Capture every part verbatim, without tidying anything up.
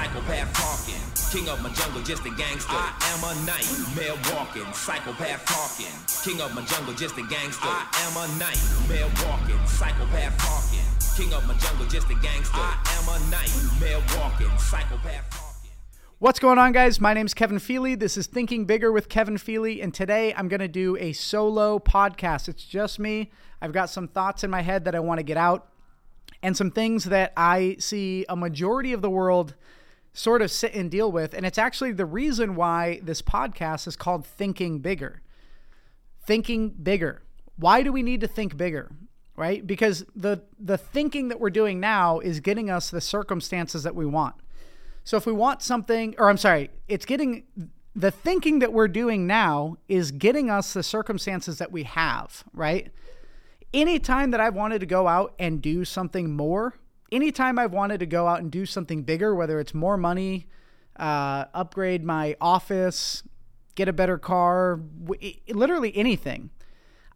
psychopath talking, king of my jungle, just a gangster. I am a nightmare walking, psychopath talking, king of my jungle, just a gangster. I am a nightmare walking, psychopath talking, king of my jungle, just a gangster. I am a nightmare walking, psychopath talking. What's going on, guys? My name's Kevin Pheley. This is Thinking Bigger with Kevin Pheley, and today I'm going to do a solo podcast. It's just me. I've got some thoughts in my head that I want to get out and some things that I see a majority of the world sort of sit and deal with, and it's actually the reason why this podcast is called Thinking Bigger. Thinking bigger. Why do we need to think bigger, right? Because the the thinking that we're doing now is getting us the circumstances that we want. So if we want something, or I'm sorry, it's getting, the thinking that we're doing now is getting us the circumstances that we have, right? Anytime that I've wanted to go out and do something more, anytime I've wanted to go out and do something bigger, whether it's more money, uh, upgrade my office, get a better car, it, literally anything,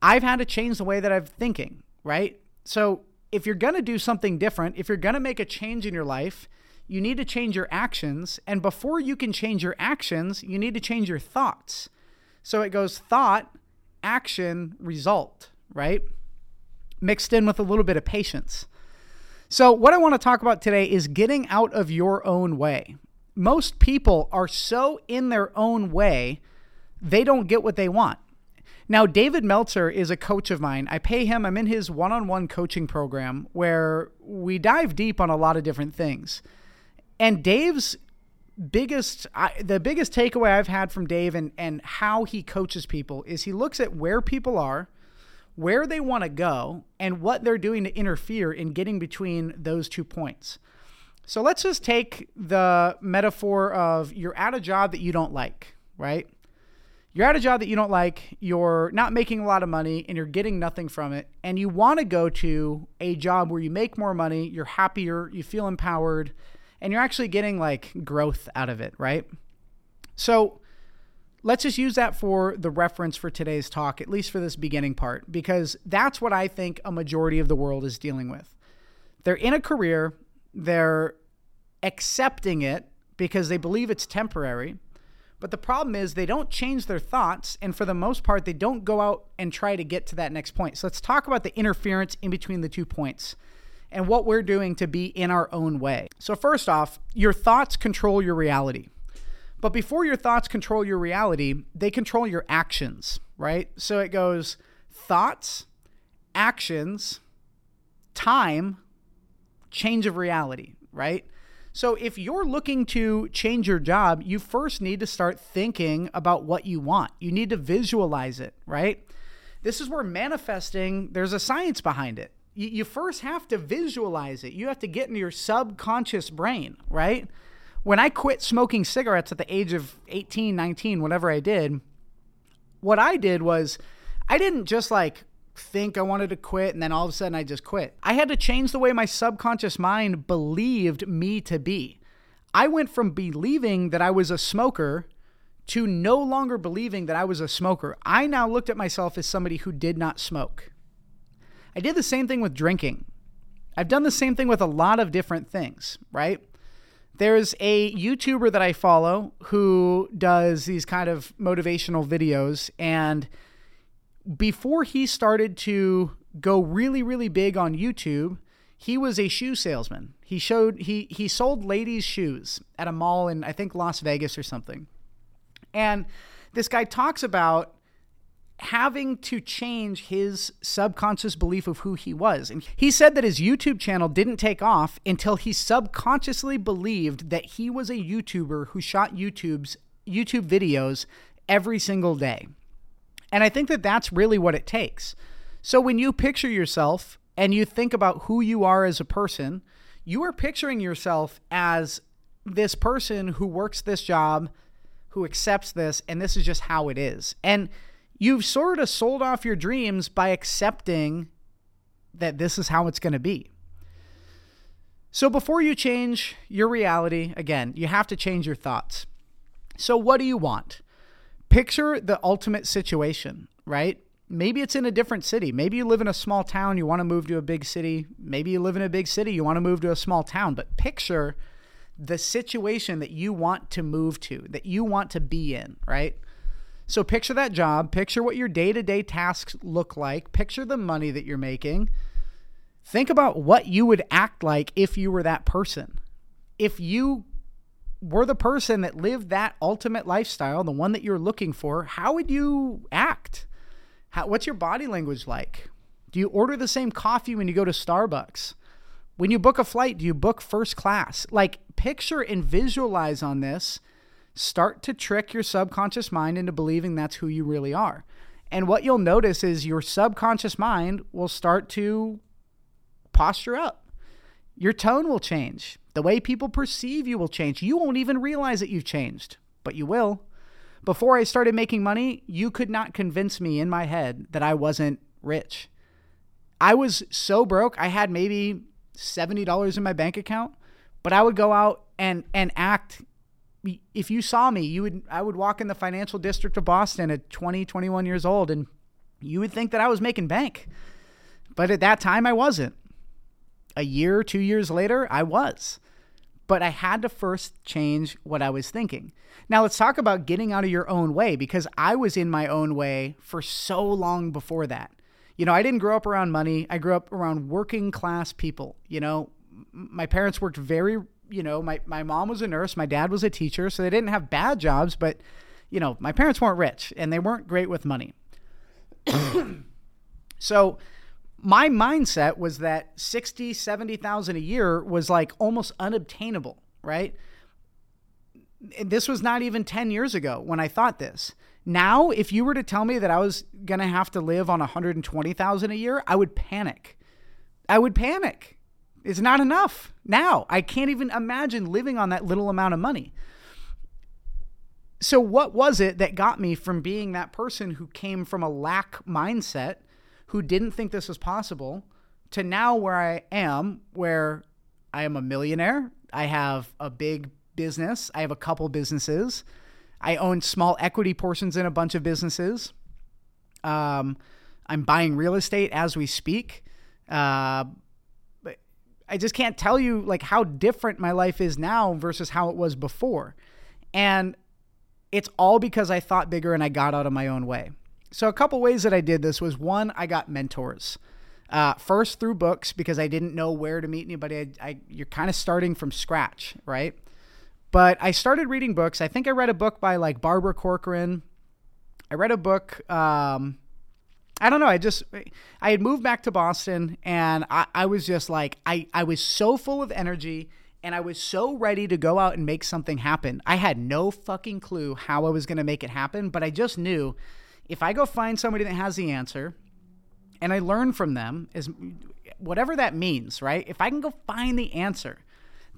I've had to change the way that I'm thinking, right? So if you're going to do something different, if you're going to make a change in your life, you need to change your actions. And before you can change your actions, you need to change your thoughts. So it goes thought, action, result, right? Mixed in with a little bit of patience. So what I want to talk about today is getting out of your own way. Most people are so in their own way, they don't get what they want. Now, David Meltzer is a coach of mine. I pay him. I'm in his one-on-one coaching program where we dive deep on a lot of different things. And Dave's biggest, I, the biggest takeaway I've had from Dave and, and how he coaches people is he looks at where people are, where they want to go, and what they're doing to interfere in getting between those two points. So let's just take the metaphor of you're at a job that you don't like, right? You're at a job that you don't like, you're not making a lot of money, and you're getting nothing from it, and you want to go to a job where you make more money, you're happier, you feel empowered, and you're actually getting like growth out of it, right? So let's just use that for the reference for today's talk, at least for this beginning part, because that's what I think a majority of the world is dealing with. They're in a career, they're accepting it because they believe it's temporary, but the problem is they don't change their thoughts, and for the most part, they don't go out and try to get to that next point. So let's talk about the interference in between the two points and what we're doing to be in our own way. So first off, your thoughts control your reality. But before your thoughts control your reality, they control your actions, right? So it goes thoughts, actions, time, change of reality, right? So if you're looking to change your job, you first need to start thinking about what you want. You need to visualize it, right? This is where manifesting, there's a science behind it. You first have to visualize it. You have to get into your subconscious brain, right? When I quit smoking cigarettes at the age of eighteen, nineteen, whatever I did, what I did was I didn't just like think I wanted to quit and then all of a sudden I just quit. I had to change the way my subconscious mind believed me to be. I went from believing that I was a smoker to no longer believing that I was a smoker. I now looked at myself as somebody who did not smoke. I did the same thing with drinking. I've done the same thing with a lot of different things, right? There's a YouTuber that I follow who does these kind of motivational videos. And before he started to go really, really big on YouTube, he was a shoe salesman. He showed he he sold ladies' shoes at a mall in, I think, Las Vegas or something. And this guy talks about having to change his subconscious belief of who he was. And he said that his YouTube channel didn't take off until he subconsciously believed that he was a YouTuber who shot YouTube's YouTube videos every single day. And I think that that's really what it takes. So when you picture yourself and you think about who you are as a person, you are picturing yourself as this person who works this job, who accepts this, and this is just how it is. And you've sort of sold off your dreams by accepting that this is how it's going to be. So before you change your reality, again, you have to change your thoughts. So what do you want? Picture the ultimate situation, right? Maybe it's in a different city. Maybe you live in a small town, you want to move to a big city. Maybe you live in a big city, you want to move to a small town. But picture the situation that you want to move to, that you want to be in, right? So picture that job, picture what your day-to-day tasks look like, picture the money that you're making. Think about what you would act like if you were that person. If you were the person that lived that ultimate lifestyle, the one that you're looking for, how would you act? How, what's your body language like? Do you order the same coffee when you go to Starbucks? When you book a flight, do you book first class? Like, picture and visualize on this. Start to trick your subconscious mind into believing that's who you really are. And what you'll notice is your subconscious mind will start to posture up. Your tone will change. The way people perceive you will change. You won't even realize that you've changed, but you will. Before I started making money, you could not convince me in my head that I wasn't rich. I was so broke. I had maybe seventy dollars in my bank account, but I would go out and, and act. If you saw me, you would, I would walk in the financial district of Boston at twenty, twenty-one years old, and you would think that I was making bank. But at that time, I wasn't. A year, two years later, I was. But I had to first change what I was thinking. Now let's talk about getting out of your own way, because I was in my own way for so long before that. You know, I didn't grow up around money. I grew up around working class people. You know, my parents worked very, you know, my, my mom was a nurse. My dad was a teacher. So they didn't have bad jobs, but, you know, my parents weren't rich and they weren't great with money. So my mindset was that sixty, seventy thousand a year was like almost unobtainable, right? This was not even ten years ago when I thought this. Now, if you were to tell me that I was going to have to live on one hundred twenty thousand a year, I would panic. I would panic. It's not enough. Now, I can't even imagine living on that little amount of money. So what was it that got me from being that person who came from a lack mindset, who didn't think this was possible, to now where I am, where I am a millionaire. I have a big business. I have a couple businesses. I own small equity portions in a bunch of businesses. Um, I'm buying real estate as we speak. Uh, but I just can't tell you like how different my life is now versus how it was before. And it's all because I thought bigger and I got out of my own way. So a couple ways that I did this was, one, I got mentors, uh, first through books, because I didn't know where to meet anybody. I, I, you're kind of starting from scratch, right? But I started reading books. I think I read a book by like Barbara Corcoran. I read a book. Um, I don't know. I just, I had moved back to Boston and I, I was just like, I, I was so full of energy and I was so ready to go out and make something happen. I had no fucking clue how I was going to make it happen, but I just knew if I go find somebody that has the answer and I learn from them, is whatever that means, right? If I can go find the answer,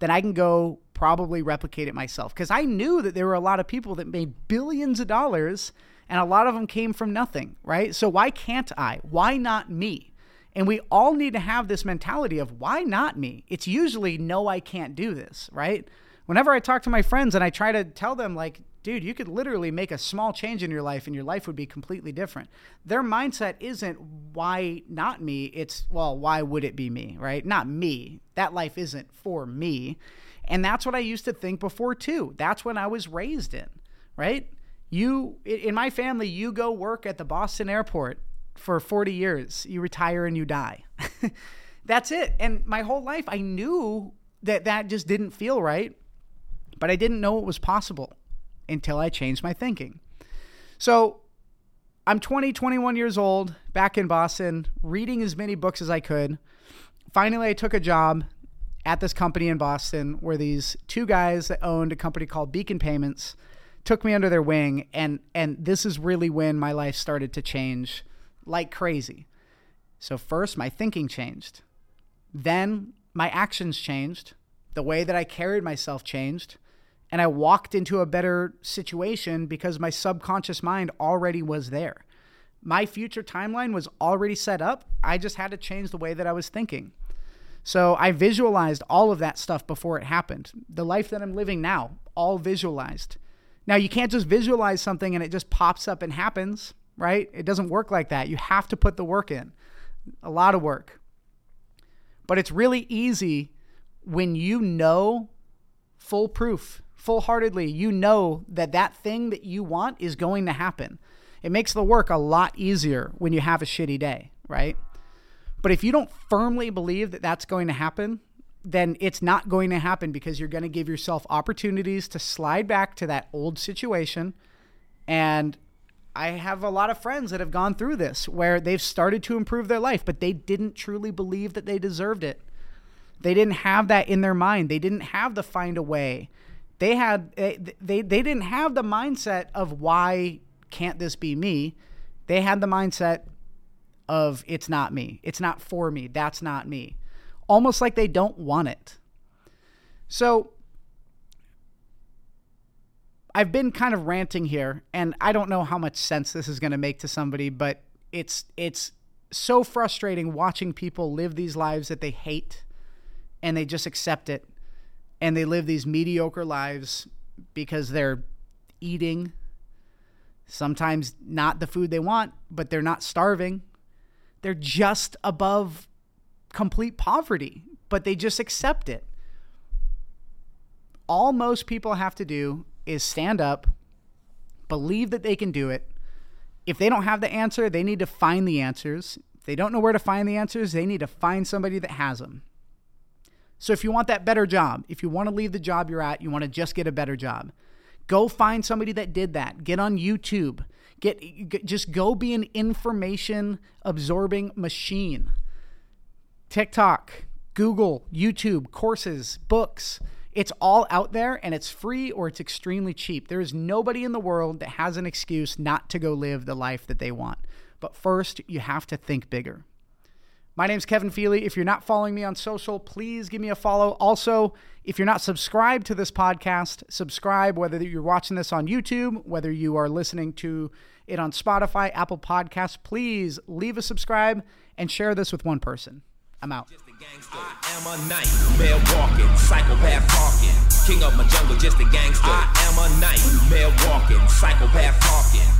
then I can go probably replicate it myself. Because I knew that there were a lot of people that made billions of dollars and a lot of them came from nothing, right? So why can't I? Why not me? And we all need to have this mentality of why not me? It's usually, no, I can't do this, right? Whenever I talk to my friends and I try to tell them like, dude, you could literally make a small change in your life and your life would be completely different. Their mindset isn't why not me? It's, well, why would it be me, right? Not me. That life isn't for me. And that's what I used to think before too. That's when I was raised in, right? You, in my family, you go work at the Boston airport for forty years. You retire and you die. That's it. And my whole life, I knew that that just didn't feel right, but I didn't know it was possible until I changed my thinking. So I'm twenty, twenty-one years old, back in Boston, reading as many books as I could. Finally, I took a job at this company in Boston where these two guys that owned a company called Beacon Payments took me under their wing. And, and this is really when my life started to change like crazy. So first, my thinking changed. Then my actions changed. The way that I carried myself changed. And I walked into a better situation because my subconscious mind already was there. My future timeline was already set up. I just had to change the way that I was thinking. So I visualized all of that stuff before it happened. The life that I'm living now, all visualized. Now, you can't just visualize something and it just pops up and happens, right? It doesn't work like that. You have to put the work in, a lot of work. But it's really easy when you know foolproof, full-heartedly, you know that that thing that you want is going to happen. It makes the work a lot easier when you have a shitty day, right? But if you don't firmly believe that that's going to happen, then it's not going to happen, because you're going to give yourself opportunities to slide back to that old situation. And I have a lot of friends that have gone through this where they've started to improve their life, but they didn't truly believe that they deserved it. They didn't have that in their mind. They didn't have the find a way. They had they they, they didn't have the mindset of why can't this be me? They had the mindset of it's not me. It's not for me. That's not me. Almost like they don't want it. So I've been kind of ranting here, and I don't know how much sense this is going to make to somebody, but it's it's so frustrating watching people live these lives that they hate, and they just accept it, and they live these mediocre lives because they're eating sometimes not the food they want, but they're not starving. They're just above complete poverty, but they just accept it. All most people have to do is stand up, believe that they can do it. If they don't have the answer, they need to find the answers. If they don't know where to find the answers, they need to find somebody that has them. So if you want that better job, if you want to leave the job you're at, you want to just get a better job, go find somebody that did that. Get on YouTube. Get, just go be an information absorbing machine. TikTok, Google, YouTube, courses, books. It's all out there, and it's free or it's extremely cheap. There is nobody in the world that has an excuse not to go live the life that they want. But first, you have to think bigger. My name's Kevin Pheley. If you're not following me on social, please give me a follow. Also, if you're not subscribed to this podcast, subscribe, whether you're watching this on YouTube, whether you are listening to it on Spotify, Apple Podcasts. Please leave a subscribe and share this with one person. I'm out. Just a gangster. I am a nightmare walking, psychopath talking, king of my jungle, just a gangster. I am a nightmare walking, psychopath talking.